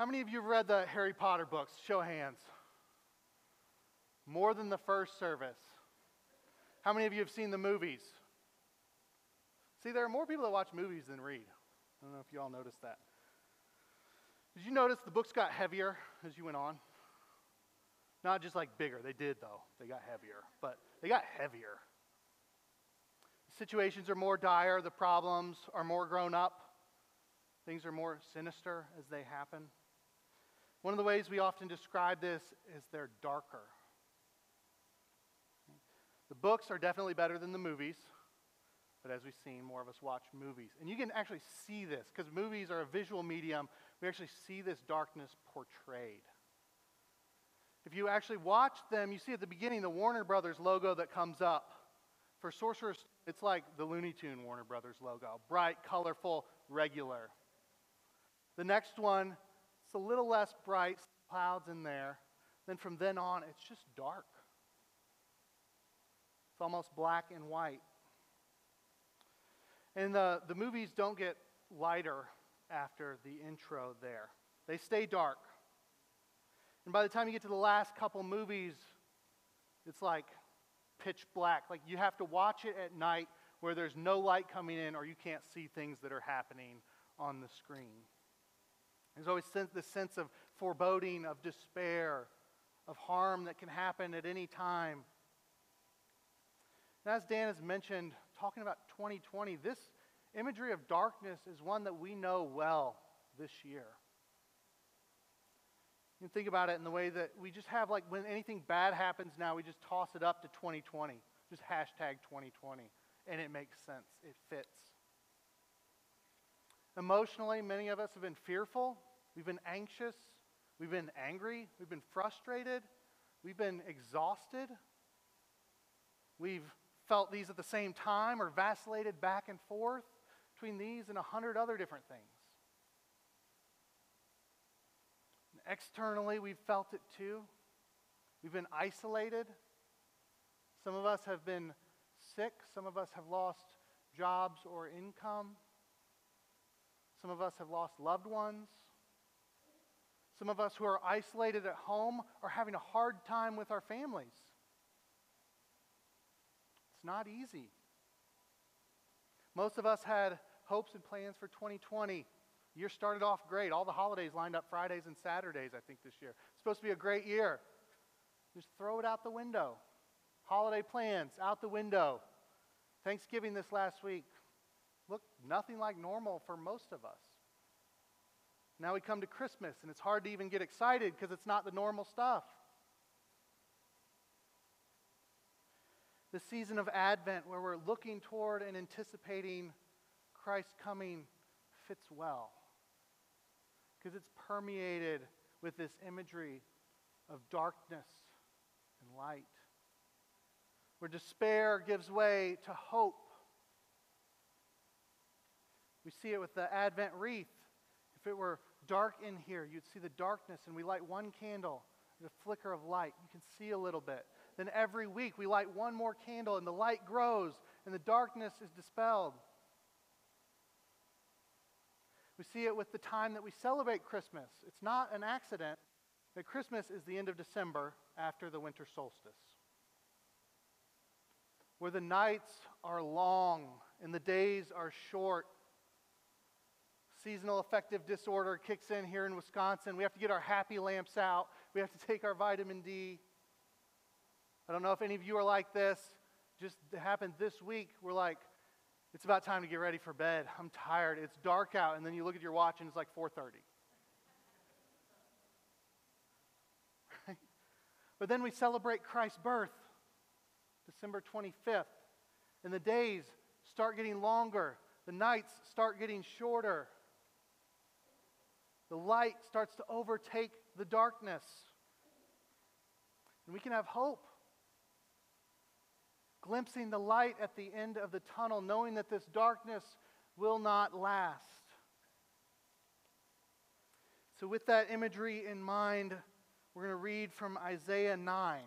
How many of you have read the Harry Potter books? Show of hands. More than the first service. How many of you have seen the movies? See, there are more people that watch movies than read. I don't know if you all noticed that. Did you notice the books got heavier as you went on? Not just like bigger. They did, though. They got heavier. But they got heavier. Situations are more dire. The problems are more grown up. Things are more sinister as they happen. One of the ways we often describe this is they're darker. The books are definitely better than the movies. But as we've seen, more of us watch movies. And you can actually see this, because movies are a visual medium. We actually see this darkness portrayed. If you actually watch them, you see at the beginning the Warner Brothers logo that comes up. For Sorcerer's, it's like the Looney Tune Warner Brothers logo. Bright, colorful, regular. The next one, it's a little less bright, clouds in there. Then from then on, it's just dark. It's almost black and white. And the movies don't get lighter after the intro there. They stay dark. And by the time you get to the last couple movies, it's like pitch black. Like you have to watch it at night where there's no light coming in or you can't see things that are happening on the screen. There's always this sense of foreboding, of despair, of harm that can happen at any time. And as Dan has mentioned, talking about 2020, this imagery of darkness is one that we know well this year. You think about it in the way that we just have, like, when anything bad happens now, we just toss it up to 2020. Just hashtag 2020. And it makes sense. It fits. Emotionally, many of us have been fearful. We've been anxious. We've been angry. We've been frustrated. We've been exhausted. We've felt these at the same time or vacillated back and forth between these and 100 other different things. Externally, we've felt it too. We've been isolated. Some of us have been sick. Some of us have lost jobs or income. Some of us have lost loved ones. Some of us who are isolated at home are having a hard time with our families. It's not easy. Most of us had hopes and plans for 2020. Year started off great. All the holidays lined up Fridays and Saturdays, I think, this year. It's supposed to be a great year. Just throw it out the window. Holiday plans, out the window. Thanksgiving this last week looked nothing like normal for most of us. Now we come to Christmas, and it's hard to even get excited because it's not the normal stuff. The season of Advent, where we're looking toward and anticipating Christ's coming, fits well. Because it's permeated with this imagery of darkness and light, where despair gives way to hope. We see it with the Advent wreath. If it were dark in here, you'd see the darkness, and we light one candle and a flicker of light. You can see a little bit. Then every week we light one more candle, and the light grows, and the darkness is dispelled. We see it with the time that we celebrate Christmas. It's not an accident that Christmas is the end of December after the winter solstice, where the nights are long and the days are short. Seasonal affective disorder kicks in here in Wisconsin. We have to get our happy lamps out. We have to take our vitamin D. I don't know if any of you are like this. Just happened this week. We're like, it's about time to get ready for bed. I'm tired. It's dark out. And then you look at your watch and it's like 4:30. Right? But then we celebrate Christ's birth, December 25th. And the days start getting longer. The nights start getting shorter. The light starts to overtake the darkness. And we can have hope. Glimpsing the light at the end of the tunnel, knowing that this darkness will not last. So with that imagery in mind, we're going to read from Isaiah 9,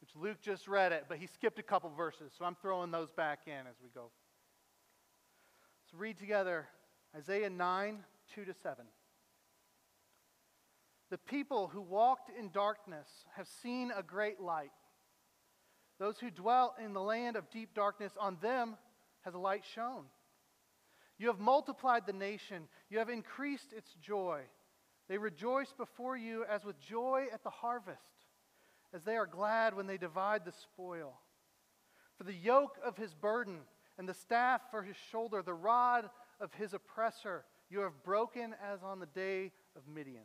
which Luke just read it, but he skipped a couple verses, so I'm throwing those back in as we go. Let's read together Isaiah 9, 2-7. The people who walked in darkness have seen a great light. Those who dwell in the land of deep darkness, on them has a light shone. You have multiplied the nation. You have increased its joy. They rejoice before you as with joy at the harvest, as they are glad when they divide the spoil. For the yoke of his burden and the staff for his shoulder, the rod of his oppressor, you have broken as on the day of Midian.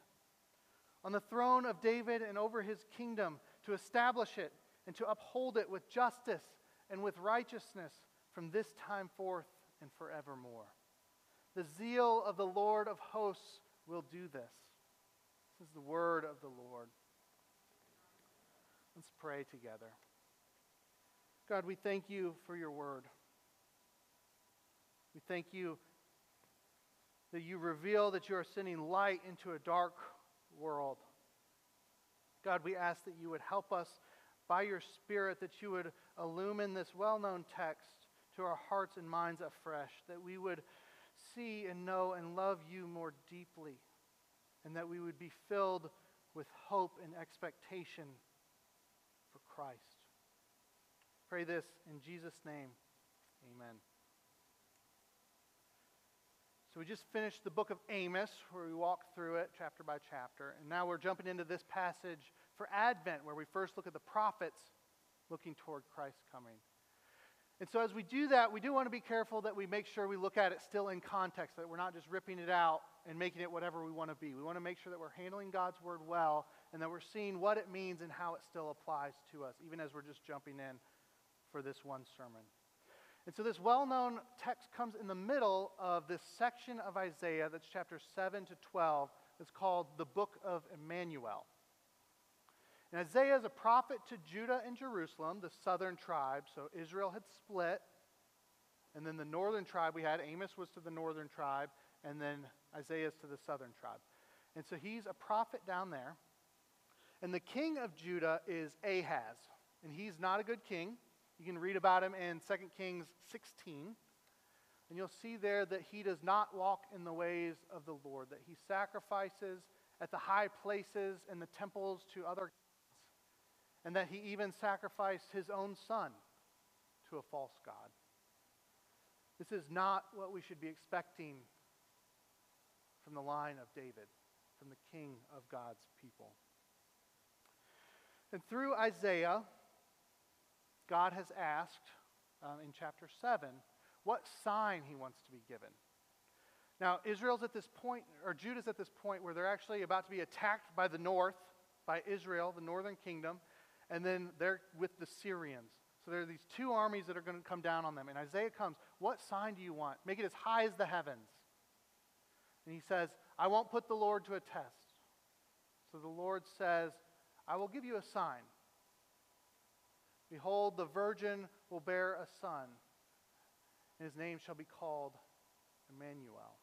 On the throne of David and over his kingdom, to establish it and to uphold it with justice and with righteousness from this time forth and forevermore. The zeal of the Lord of hosts will do this. This is the word of the Lord. Let's pray together. God, we thank you for your word. We thank you that you reveal that you are sending light into a dark world. God, we ask that you would help us by your Spirit, that you would illumine this well-known text to our hearts and minds afresh, that we would see and know and love you more deeply, and that we would be filled with hope and expectation for Christ. Pray this in Jesus' name. Amen. So we just finished the book of Amos, where we walked through it chapter by chapter, and now we're jumping into this passage for Advent, where we first look at the prophets looking toward Christ's coming. And so as we do that, we do want to be careful that we make sure we look at it still in context, that we're not just ripping it out and making it whatever we want to be. We want to make sure that we're handling God's word well, and that we're seeing what it means and how it still applies to us, even as we're just jumping in for this one sermon. And so this well-known text comes in the middle of this section of Isaiah, that's chapters 7 to 12, that's called the Book of Emmanuel. And Isaiah is a prophet to Judah and Jerusalem, the southern tribe. So Israel had split, and then the northern tribe we had. Amos was to the northern tribe, and then Isaiah is to the southern tribe. And so he's a prophet down there. And the king of Judah is Ahaz, and he's not a good king. You can read about him in 2 Kings 16, and you'll see there that he does not walk in the ways of the Lord, that he sacrifices at the high places and the temples to other gods, and that he even sacrificed his own son to a false god. This is not what we should be expecting from the line of David, from the king of God's people. And through Isaiah, God has asked in chapter 7 what sign he wants to be given. Now, Israel's at this point, or Judah's at this point, where they're actually about to be attacked by the north, by Israel, the northern kingdom, and then they're with the Syrians. So there are these two armies that are going to come down on them. And Isaiah comes, what sign do you want? Make it as high as the heavens. And he says, I won't put the Lord to a test. So the Lord says, I will give you a sign. Behold, the virgin will bear a son, and his name shall be called Emmanuel.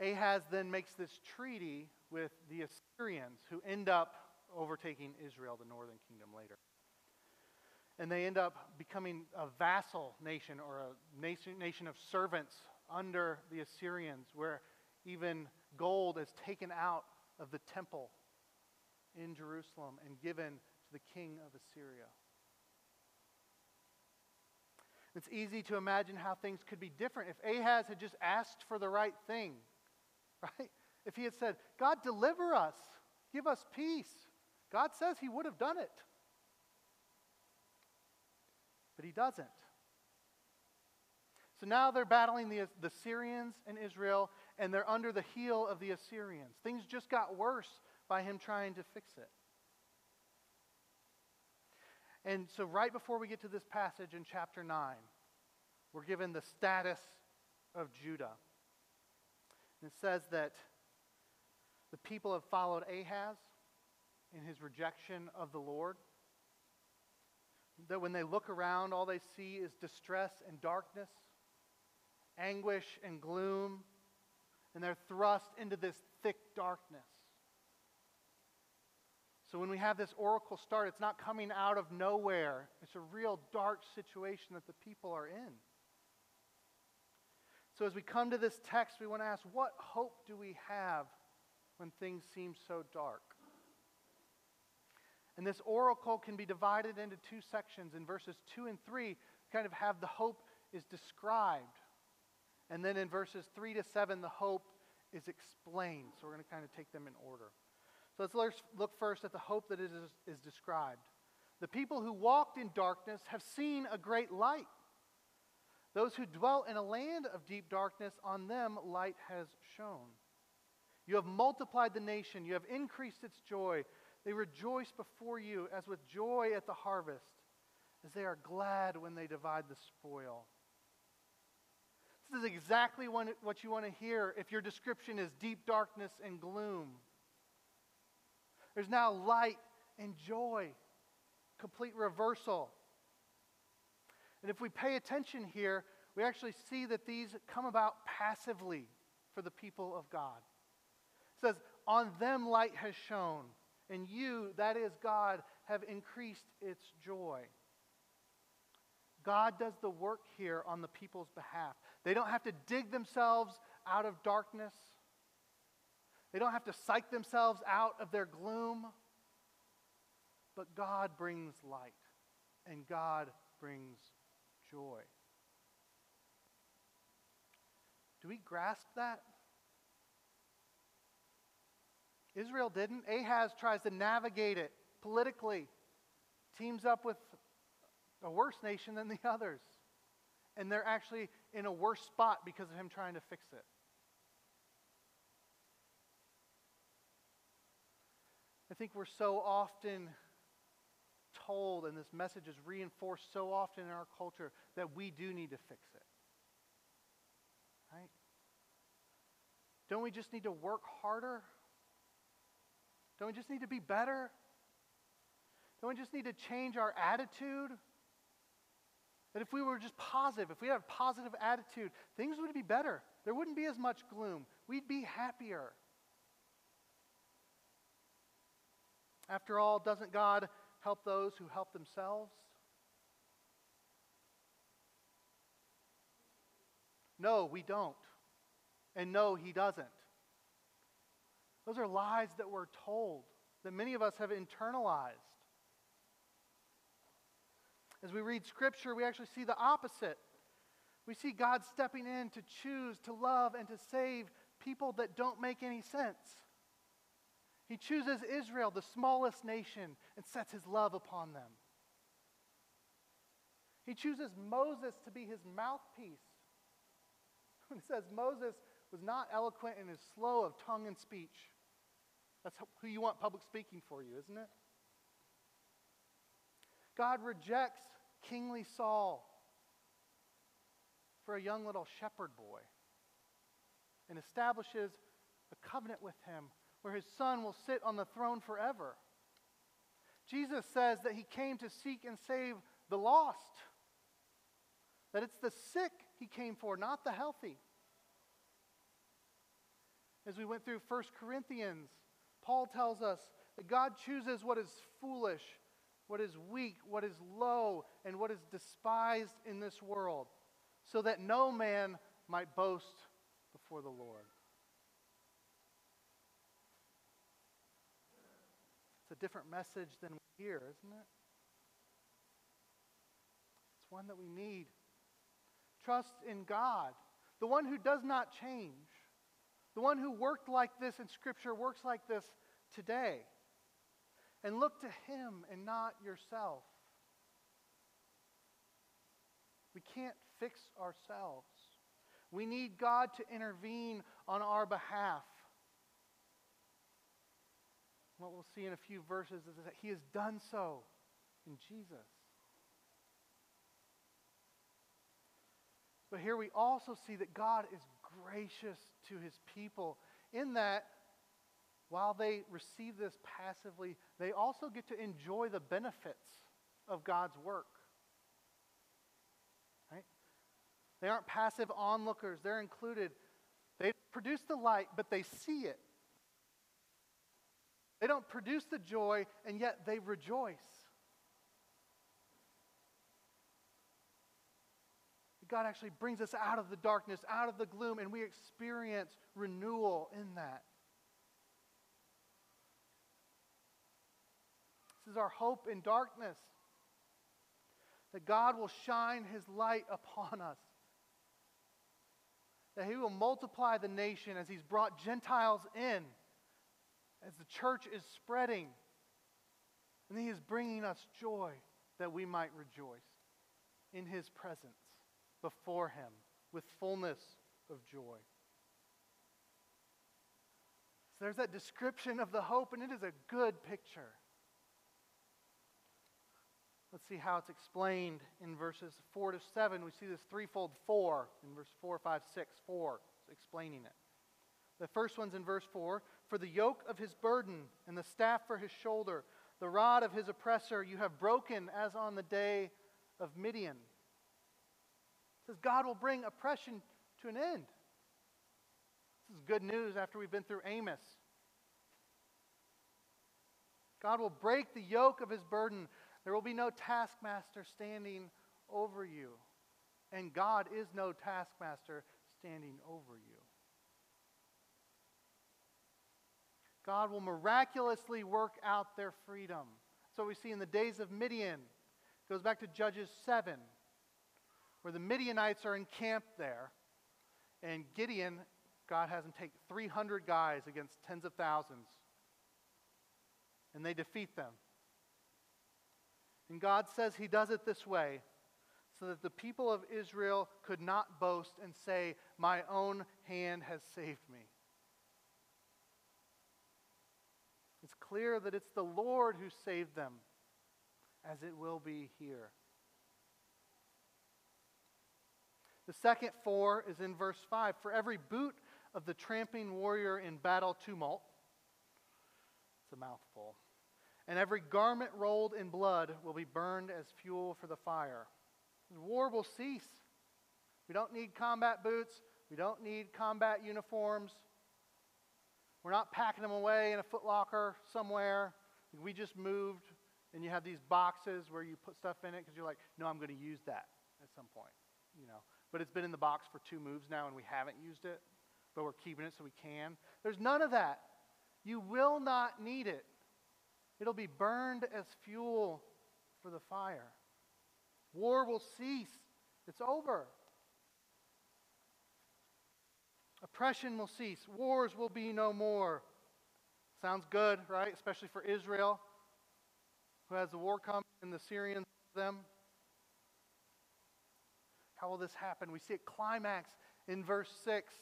Ahaz then makes this treaty with the Assyrians, who end up overtaking Israel, the northern kingdom, later. And they end up becoming a vassal nation, or a nation of servants under the Assyrians, where even gold is taken out of the temple in Jerusalem and given to the king of Assyria. It's easy to imagine how things could be different if Ahaz had just asked for the right thing, right? If he had said, God, deliver us, give us peace. God says he would have done it. But he doesn't. So now they're battling the Syrians and Israel, and they're under the heel of the Assyrians. Things just got worse by him trying to fix it. And so right before we get to this passage in chapter 9, we're given the status of Judah. And it says that The people have followed Ahaz in his rejection of the Lord. That when they look around, all they see is distress and darkness, anguish and gloom, and they're thrust into this thick darkness. So when we have this oracle start, it's not coming out of nowhere. It's a real dark situation that the people are in. So as we come to this text, we want to ask, what hope do we have when things seem so dark? And this oracle can be divided into two sections. In verses 2 and 3, we kind of have the hope is described. And then in verses 3 to 7, the hope is explained. So we're going to kind of take them in order. So let's look first at the hope that is described. The people who walked in darkness have seen a great light. Those who dwelt in a land of deep darkness, on them light has shone. You have multiplied the nation. You have increased its joy. They rejoice before you as with joy at the harvest, as they are glad when they divide the spoil. This is exactly what you want to hear if your description is deep darkness and gloom. There's now light and joy, complete reversal. And if we pay attention here, we actually see that these come about passively for the people of God. It says, on them light has shone, and you, that is God, have increased its joy. God does the work here on the people's behalf. They don't have to dig themselves out of darkness. They don't have to psych themselves out of their gloom. But God brings light, and God brings joy. Do we grasp that? Israel didn't. Ahaz tries to navigate it politically, teams up with a worse nation than the others. And they're actually in a worse spot because of him trying to fix it. I think we're so often told, and this message is reinforced so often in our culture, that we do need to fix it. Right? Don't we just need to work harder? Don't we just need to be better? Don't we just need to change our attitude? That if we were just positive, if we had a positive attitude, things would be better. There wouldn't be as much gloom. We'd be happier. After all, doesn't God help those who help themselves? No, we don't. And no, He doesn't. Those are lies that we're told, that many of us have internalized. As we read Scripture, we actually see the opposite. We see God stepping in to choose, to love, and to save people that don't make any sense. He chooses Israel, the smallest nation, and sets His love upon them. He chooses Moses to be His mouthpiece. When it says Moses was not eloquent and is slow of tongue and speech. That's who you want public speaking for you, isn't it? God rejects kingly Saul for a young little shepherd boy and establishes a covenant with him where His Son will sit on the throne forever. Jesus says that He came to seek and save the lost, that it's the sick He came for, not the healthy. As we went through 1 Corinthians, Paul tells us that God chooses what is foolish, what is weak, what is low, and what is despised in this world, so that no man might boast before the Lord. It's a different message than we hear, isn't it? It's one that we need. Trust in God, the one who does not change. The one who worked like this in Scripture works like this today. And look to Him and not yourself. We can't fix ourselves. We need God to intervene on our behalf. What we'll see in a few verses is that He has done so in Jesus. But here we also see that God is gracious to His people in that while they receive this passively, they also get to enjoy the benefits of God's work. Right? They aren't passive onlookers. They're included. They produce the light, but they see it. They don't produce the joy, and yet they rejoice. God actually brings us out of the darkness, out of the gloom, and we experience renewal in that. This is our hope in darkness, that God will shine his light upon us, that he will multiply the nation as he's brought Gentiles in, as the church is spreading, and he is bringing us joy that we might rejoice in his presence before him with fullness of joy. So there's that description of the hope, and it is a good picture. Let's see how it's explained in verses 4 to 7. We see this threefold four in verse 4, 5, 6, 4. It's explaining it. The first one's in verse 4. For the yoke of his burden and the staff for his shoulder, the rod of his oppressor you have broken as on the day of Midian. It says God will bring oppression to an end. This is good news after we've been through Amos. God will break the yoke of his burden. There will be no taskmaster standing over you. And God is no taskmaster standing over you. God will miraculously work out their freedom. So we see in the days of Midian. It goes back to Judges 7. Where the Midianites are encamped there, and Gideon, God has him take 300 guys against tens of thousands, and they defeat them. And God says he does it this way, so that the people of Israel could not boast and say, my own hand has saved me. It's clear that it's the Lord who saved them, as it will be here. The second four is in verse 5. For every boot of the tramping warrior in battle tumult, it's a mouthful, and every garment rolled in blood will be burned as fuel for the fire. War will cease. We don't need combat boots. We don't need combat uniforms. We're not packing them away in a footlocker somewhere. We just moved, and you have these boxes where you put stuff in it because you're like, no, I'm going to use that at some point, you know. But it's been in the box for 2 moves now and we haven't used it, but we're keeping it so we can. There's none of that. You will not need it. It'll be burned as fuel for the fire. War will cease. It's over. Oppression will cease. Wars will be no more. Sounds good, right? Especially for Israel, who has the war coming and the Assyrians them. How will this happen? We see it climax in verse 6.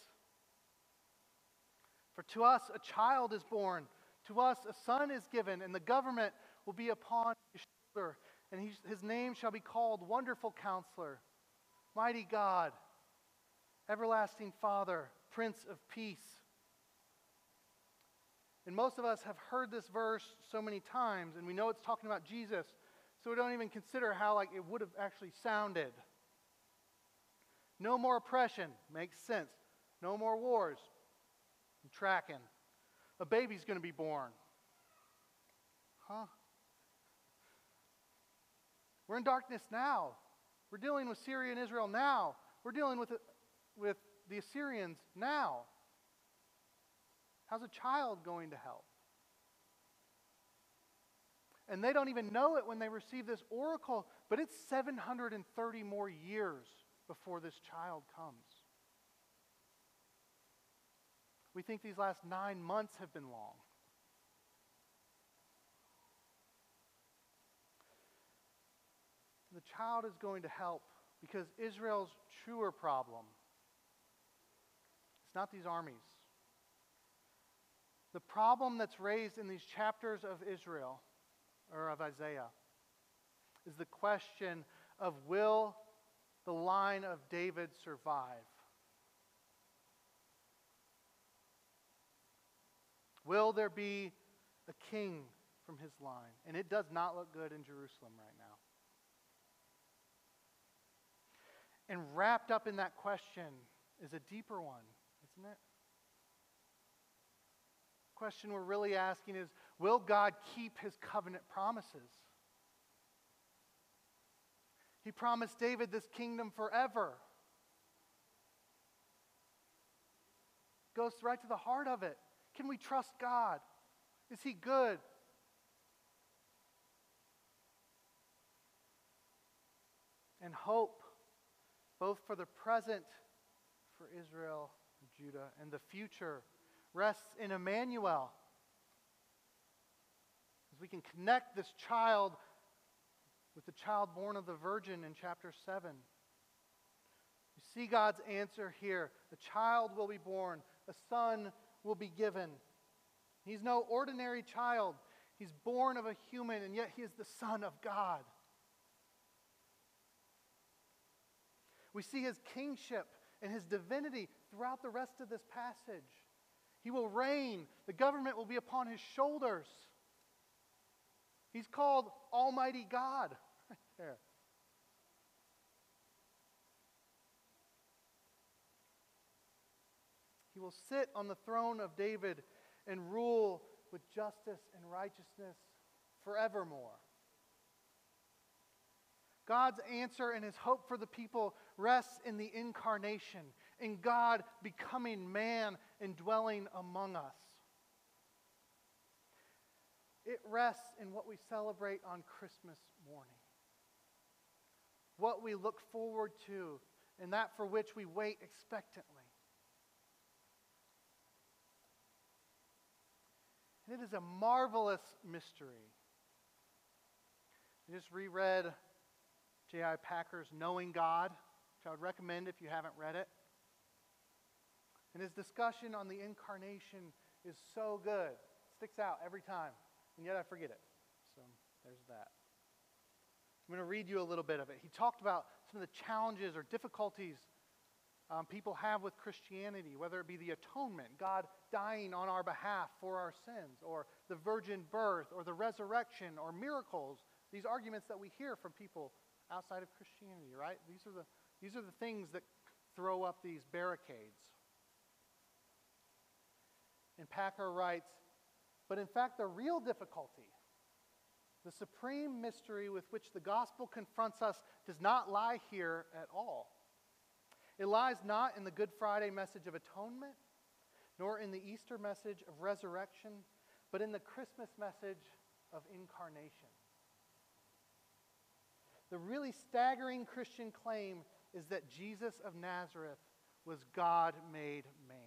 For to us a child is born, to us a son is given, and the government will be upon his shoulder, and his name shall be called Wonderful Counselor, Mighty God, Everlasting Father, Prince of Peace. And most of us have heard this verse so many times, and we know it's talking about Jesus, so we don't even consider how it would have actually sounded. No more oppression. Makes sense. No more wars. I'm tracking. A baby's going to be born. Huh? We're in darkness now. We're dealing with Syria and Israel now. We're dealing with the Assyrians now. How's a child going to help? And they don't even know it when they receive this oracle, but it's 730 more years before this child comes. We think these last 9 months have been long. The child is going to help because Israel's truer problem, it's not these armies. The problem that's raised in these chapters of Israel, or of Isaiah, is the question of will the line of David survive? Will there be a king from his line? And it does not look good in Jerusalem right now. And wrapped up in that question is a deeper one, isn't it? The question we're really asking is, will God keep his covenant promises? He promised David this kingdom forever. Goes right to the heart of it. Can we trust God? Is he good? And hope, both for the present, for Israel and Judah, and the future, rests in Emmanuel. As we can connect this child with the child born of the Virgin in chapter 7. You see God's answer here. A child will be born. A son will be given. He's no ordinary child. He's born of a human, and yet he is the Son of God. We see his kingship and his divinity throughout the rest of this passage. He will reign. The government will be upon his shoulders. He's called Almighty God right there. He will sit on the throne of David and rule with justice and righteousness forevermore. God's answer and his hope for the people rests in the incarnation, in God becoming man and dwelling among us. It rests in what we celebrate on Christmas morning, what we look forward to, and that for which we wait expectantly. And it is a marvelous mystery. I just reread J.I. Packer's Knowing God, which I would recommend if you haven't read it. And his discussion on the incarnation is so good. It sticks out every time. And yet I forget it. So there's that. I'm going to read you a little bit of it. He talked about some of the challenges or difficulties people have with Christianity, whether it be the atonement, God dying on our behalf for our sins, or the virgin birth, or the resurrection, or miracles. These arguments that we hear from people outside of Christianity, right? These are the things that throw up these barricades. And Packer writes, but in fact, the real difficulty, the supreme mystery with which the gospel confronts us, does not lie here at all. It lies not in the Good Friday message of atonement, nor in the Easter message of resurrection, but in the Christmas message of incarnation. The really staggering Christian claim is that Jesus of Nazareth was God made man.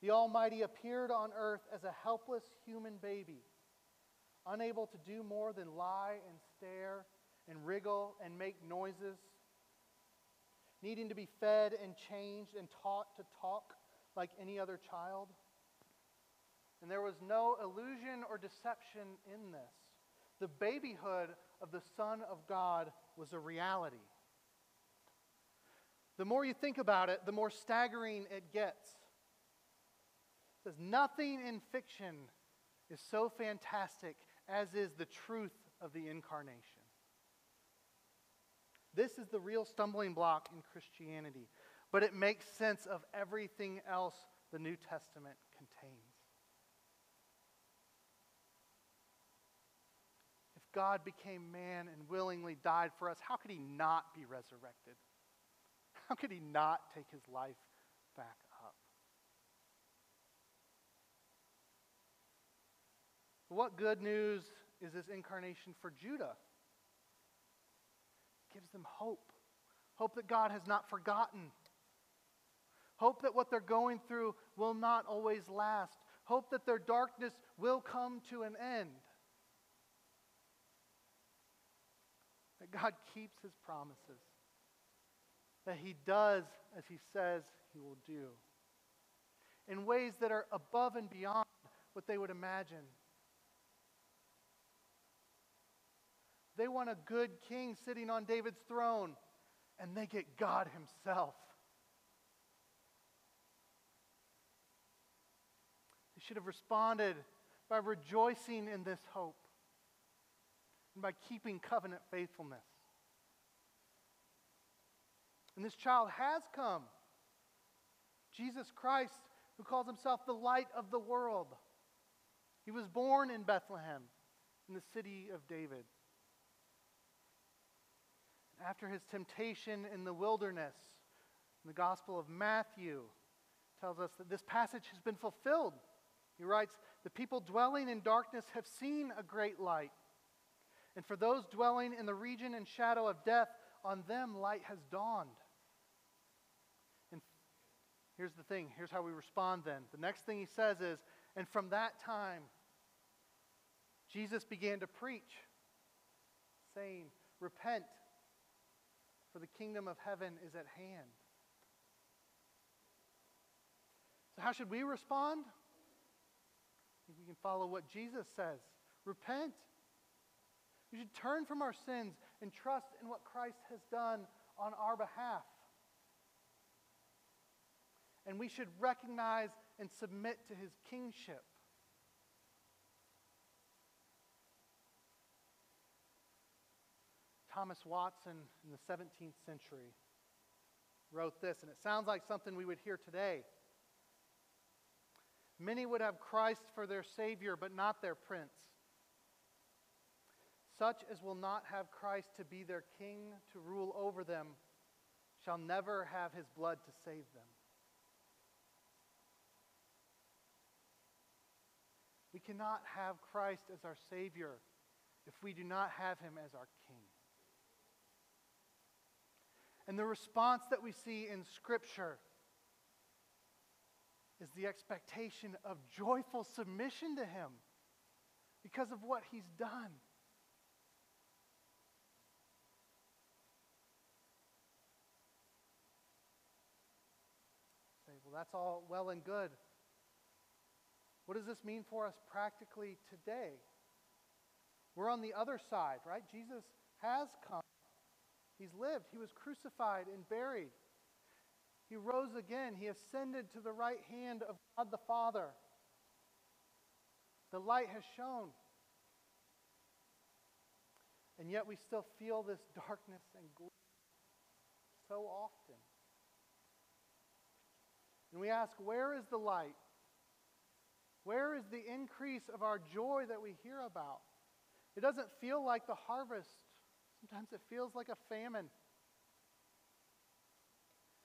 The Almighty appeared on earth as a helpless human baby, unable to do more than lie and stare and wriggle and make noises, needing to be fed and changed and taught to talk like any other child. And there was no illusion or deception in this. The babyhood of the Son of God was a reality. The more you think about it, the more staggering it gets. It says, nothing in fiction is so fantastic as is the truth of the incarnation. This is the real stumbling block in Christianity, but it makes sense of everything else the New Testament contains. If God became man and willingly died for us, how could he not be resurrected? How could he not take his life back up? What good news is this incarnation for Judah? It gives them hope. Hope that God has not forgotten. Hope that what they're going through will not always last. Hope that their darkness will come to an end. That God keeps his promises. That he does as he says he will do. In ways that are above and beyond what they would imagine. They want a good king sitting on David's throne, and they get God himself. We should have responded by rejoicing in this hope and by keeping covenant faithfulness. And this child has come. Jesus Christ, who calls himself the light of the world. He was born in Bethlehem, in the city of David. And after his temptation in the wilderness, the Gospel of Matthew tells us that this passage has been fulfilled. He writes, "The people dwelling in darkness have seen a great light. And for those dwelling in the region and shadow of death, on them light has dawned." And here's the thing. Here's how we respond then. The next thing he says is, "And from that time, Jesus began to preach, saying, 'Repent, for the kingdom of heaven is at hand.'" So how should we respond? I think we can follow what Jesus says. Repent. We should turn from our sins and trust in what Christ has done on our behalf. And we should recognize and submit to his kingship. Thomas Watson in the 17th century wrote this, and it sounds like something we would hear today. "Many would have Christ for their Savior, but not their Prince. Such as will not have Christ to be their king, to rule over them, shall never have his blood to save them." We cannot have Christ as our Savior if we do not have him as our King. And the response that we see in Scripture is the expectation of joyful submission to him because of what he's done. That's all well and good. What does this mean for us practically today? We're on the other side, right? Jesus has come. He's lived. He was crucified and buried. He rose again. He ascended to the right hand of God the Father. The light has shone. And yet we still feel this darkness and gloom so often. And we ask, where is the light? Where is the increase of our joy that we hear about? It doesn't feel like the harvest. Sometimes it feels like a famine.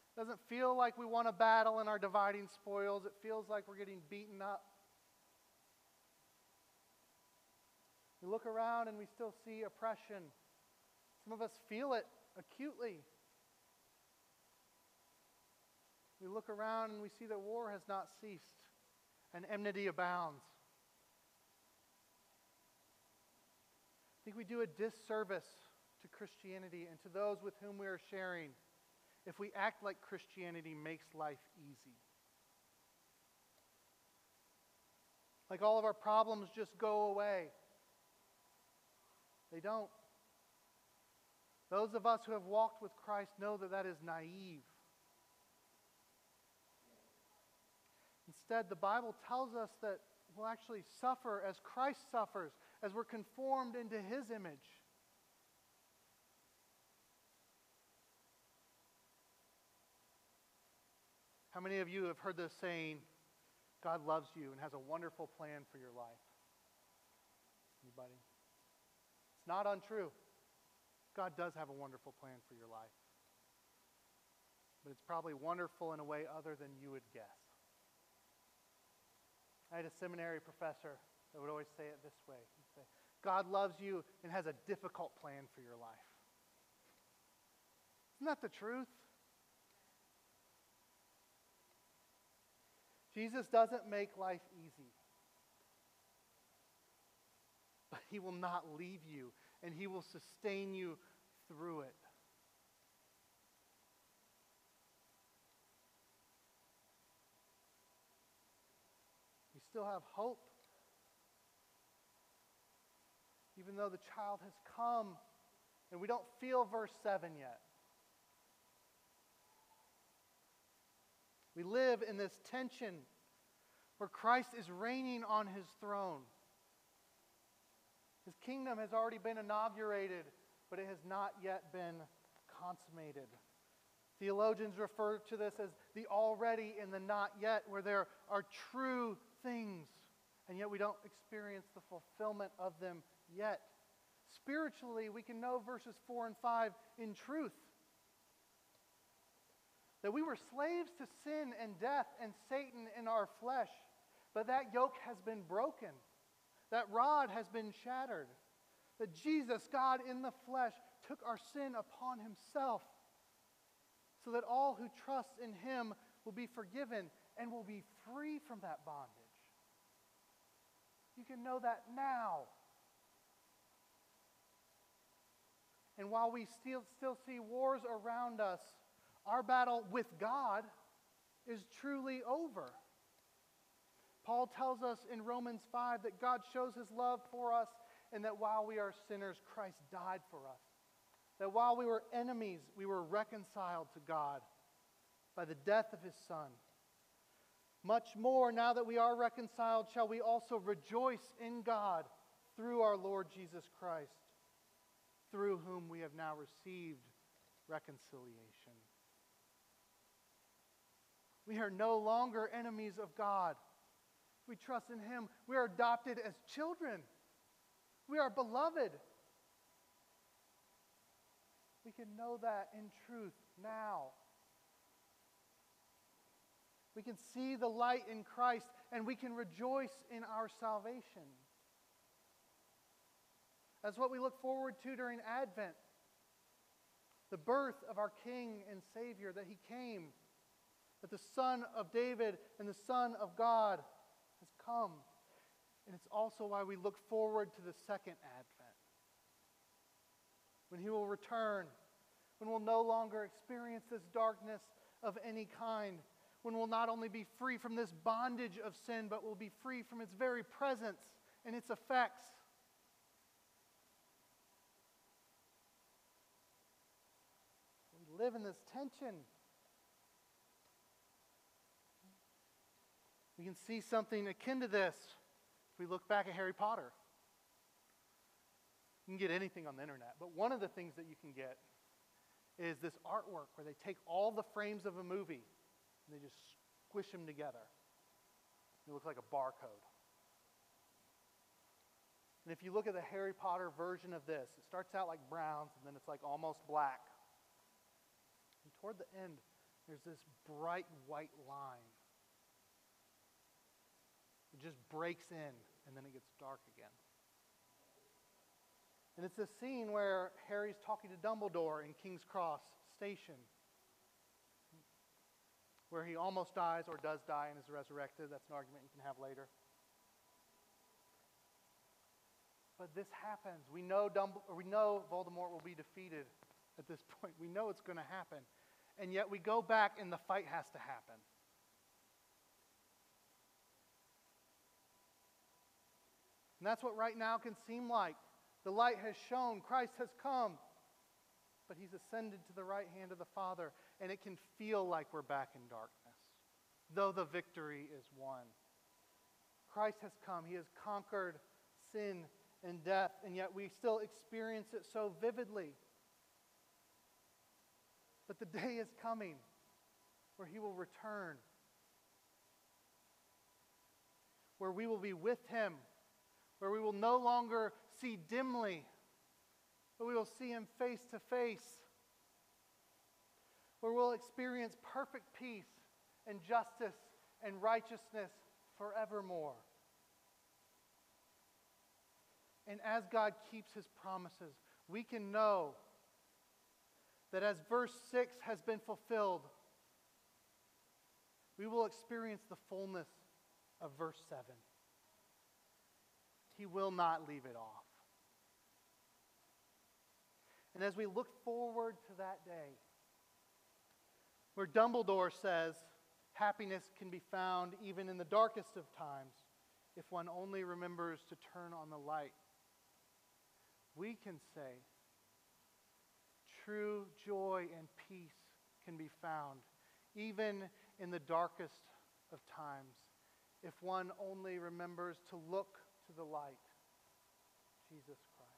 It doesn't feel like we won a battle and are dividing spoils. It feels like we're getting beaten up. We look around and we still see oppression. Some of us feel it acutely. We look around and we see that war has not ceased and enmity abounds. I think we do a disservice to Christianity and to those with whom we are sharing if we act like Christianity makes life easy. Like all of our problems just go away. They don't. Those of us who have walked with Christ know that that is naive. Instead, the Bible tells us that we'll actually suffer as Christ suffers, as we're conformed into his image. How many of you have heard this saying, God loves you and has a wonderful plan for your life? Anybody? It's not untrue. God does have a wonderful plan for your life. But it's probably wonderful in a way other than you would guess. I had a seminary professor that would always say it this way. He'd say, God loves you and has a difficult plan for your life. Isn't that the truth? Jesus doesn't make life easy. But he will not leave you, and he will sustain you through it. Have hope. Even though the child has come and we don't feel verse 7 yet. We live in this tension where Christ is reigning on his throne. His kingdom has already been inaugurated, but it has not yet been consummated. Theologians refer to this as the already and the not yet, where there are true things, and yet we don't experience the fulfillment of them yet. Spiritually, we can know verses 4 and 5 in truth. That we were slaves to sin and death and Satan in our flesh, but that yoke has been broken. That rod has been shattered. That Jesus, God in the flesh, took our sin upon himself, so that all who trust in him will be forgiven and will be free from that bondage. You can know that now. And while we still see wars around us, our battle with God is truly over. Paul tells us in Romans 5 that God shows his love for us, and that while we are sinners, Christ died for us. That while we were enemies, we were reconciled to God by the death of his Son. Much more, now that we are reconciled, shall we also rejoice in God through our Lord Jesus Christ, through whom we have now received reconciliation. We are no longer enemies of God. We trust in him. We are adopted as children. We are beloved. We can know that in truth now. We can see the light in Christ, and we can rejoice in our salvation. That's what we look forward to during Advent. The birth of our King and Savior, that he came, that the Son of David and the Son of God has come. And it's also why we look forward to the second Advent, when he will return, when we'll no longer experience this darkness of any kind, when we'll not only be free from this bondage of sin, but we'll be free from its very presence and its effects. We live in this tension. We can see something akin to this if we look back at Harry Potter. You can get anything on the internet, but one of the things that you can get is this artwork where they take all the frames of a movie and they just squish them together. It looks like a barcode. And if you look at the Harry Potter version of this, it starts out like browns and then it's like almost black. And toward the end, there's this bright white line. It just breaks in, and then it gets dark again. And it's this scene where Harry's talking to Dumbledore in King's Cross Station, where he almost dies or does die and is resurrected. That's an argument you can have later. But this happens. We know Voldemort will be defeated at this point. We know it's going to happen. And yet we go back and the fight has to happen. And that's what right now can seem like. The light has shone, Christ has come, but he's ascended to the right hand of the Father, and it can feel like we're back in darkness, though the victory is won. Christ has come, he has conquered sin and death, and yet we still experience it so vividly. But the day is coming where he will return, where we will be with him, where we will no longer see dimly, but we will see him face to face, where we'll experience perfect peace and justice and righteousness forevermore. And as God keeps his promises, we can know that as verse 6 has been fulfilled, we will experience the fullness of verse 7. He will not leave it off. And as we look forward to that day, where Dumbledore says happiness can be found even in the darkest of times if one only remembers to turn on the light, we can say true joy and peace can be found even in the darkest of times if one only remembers to look to the light, Jesus Christ.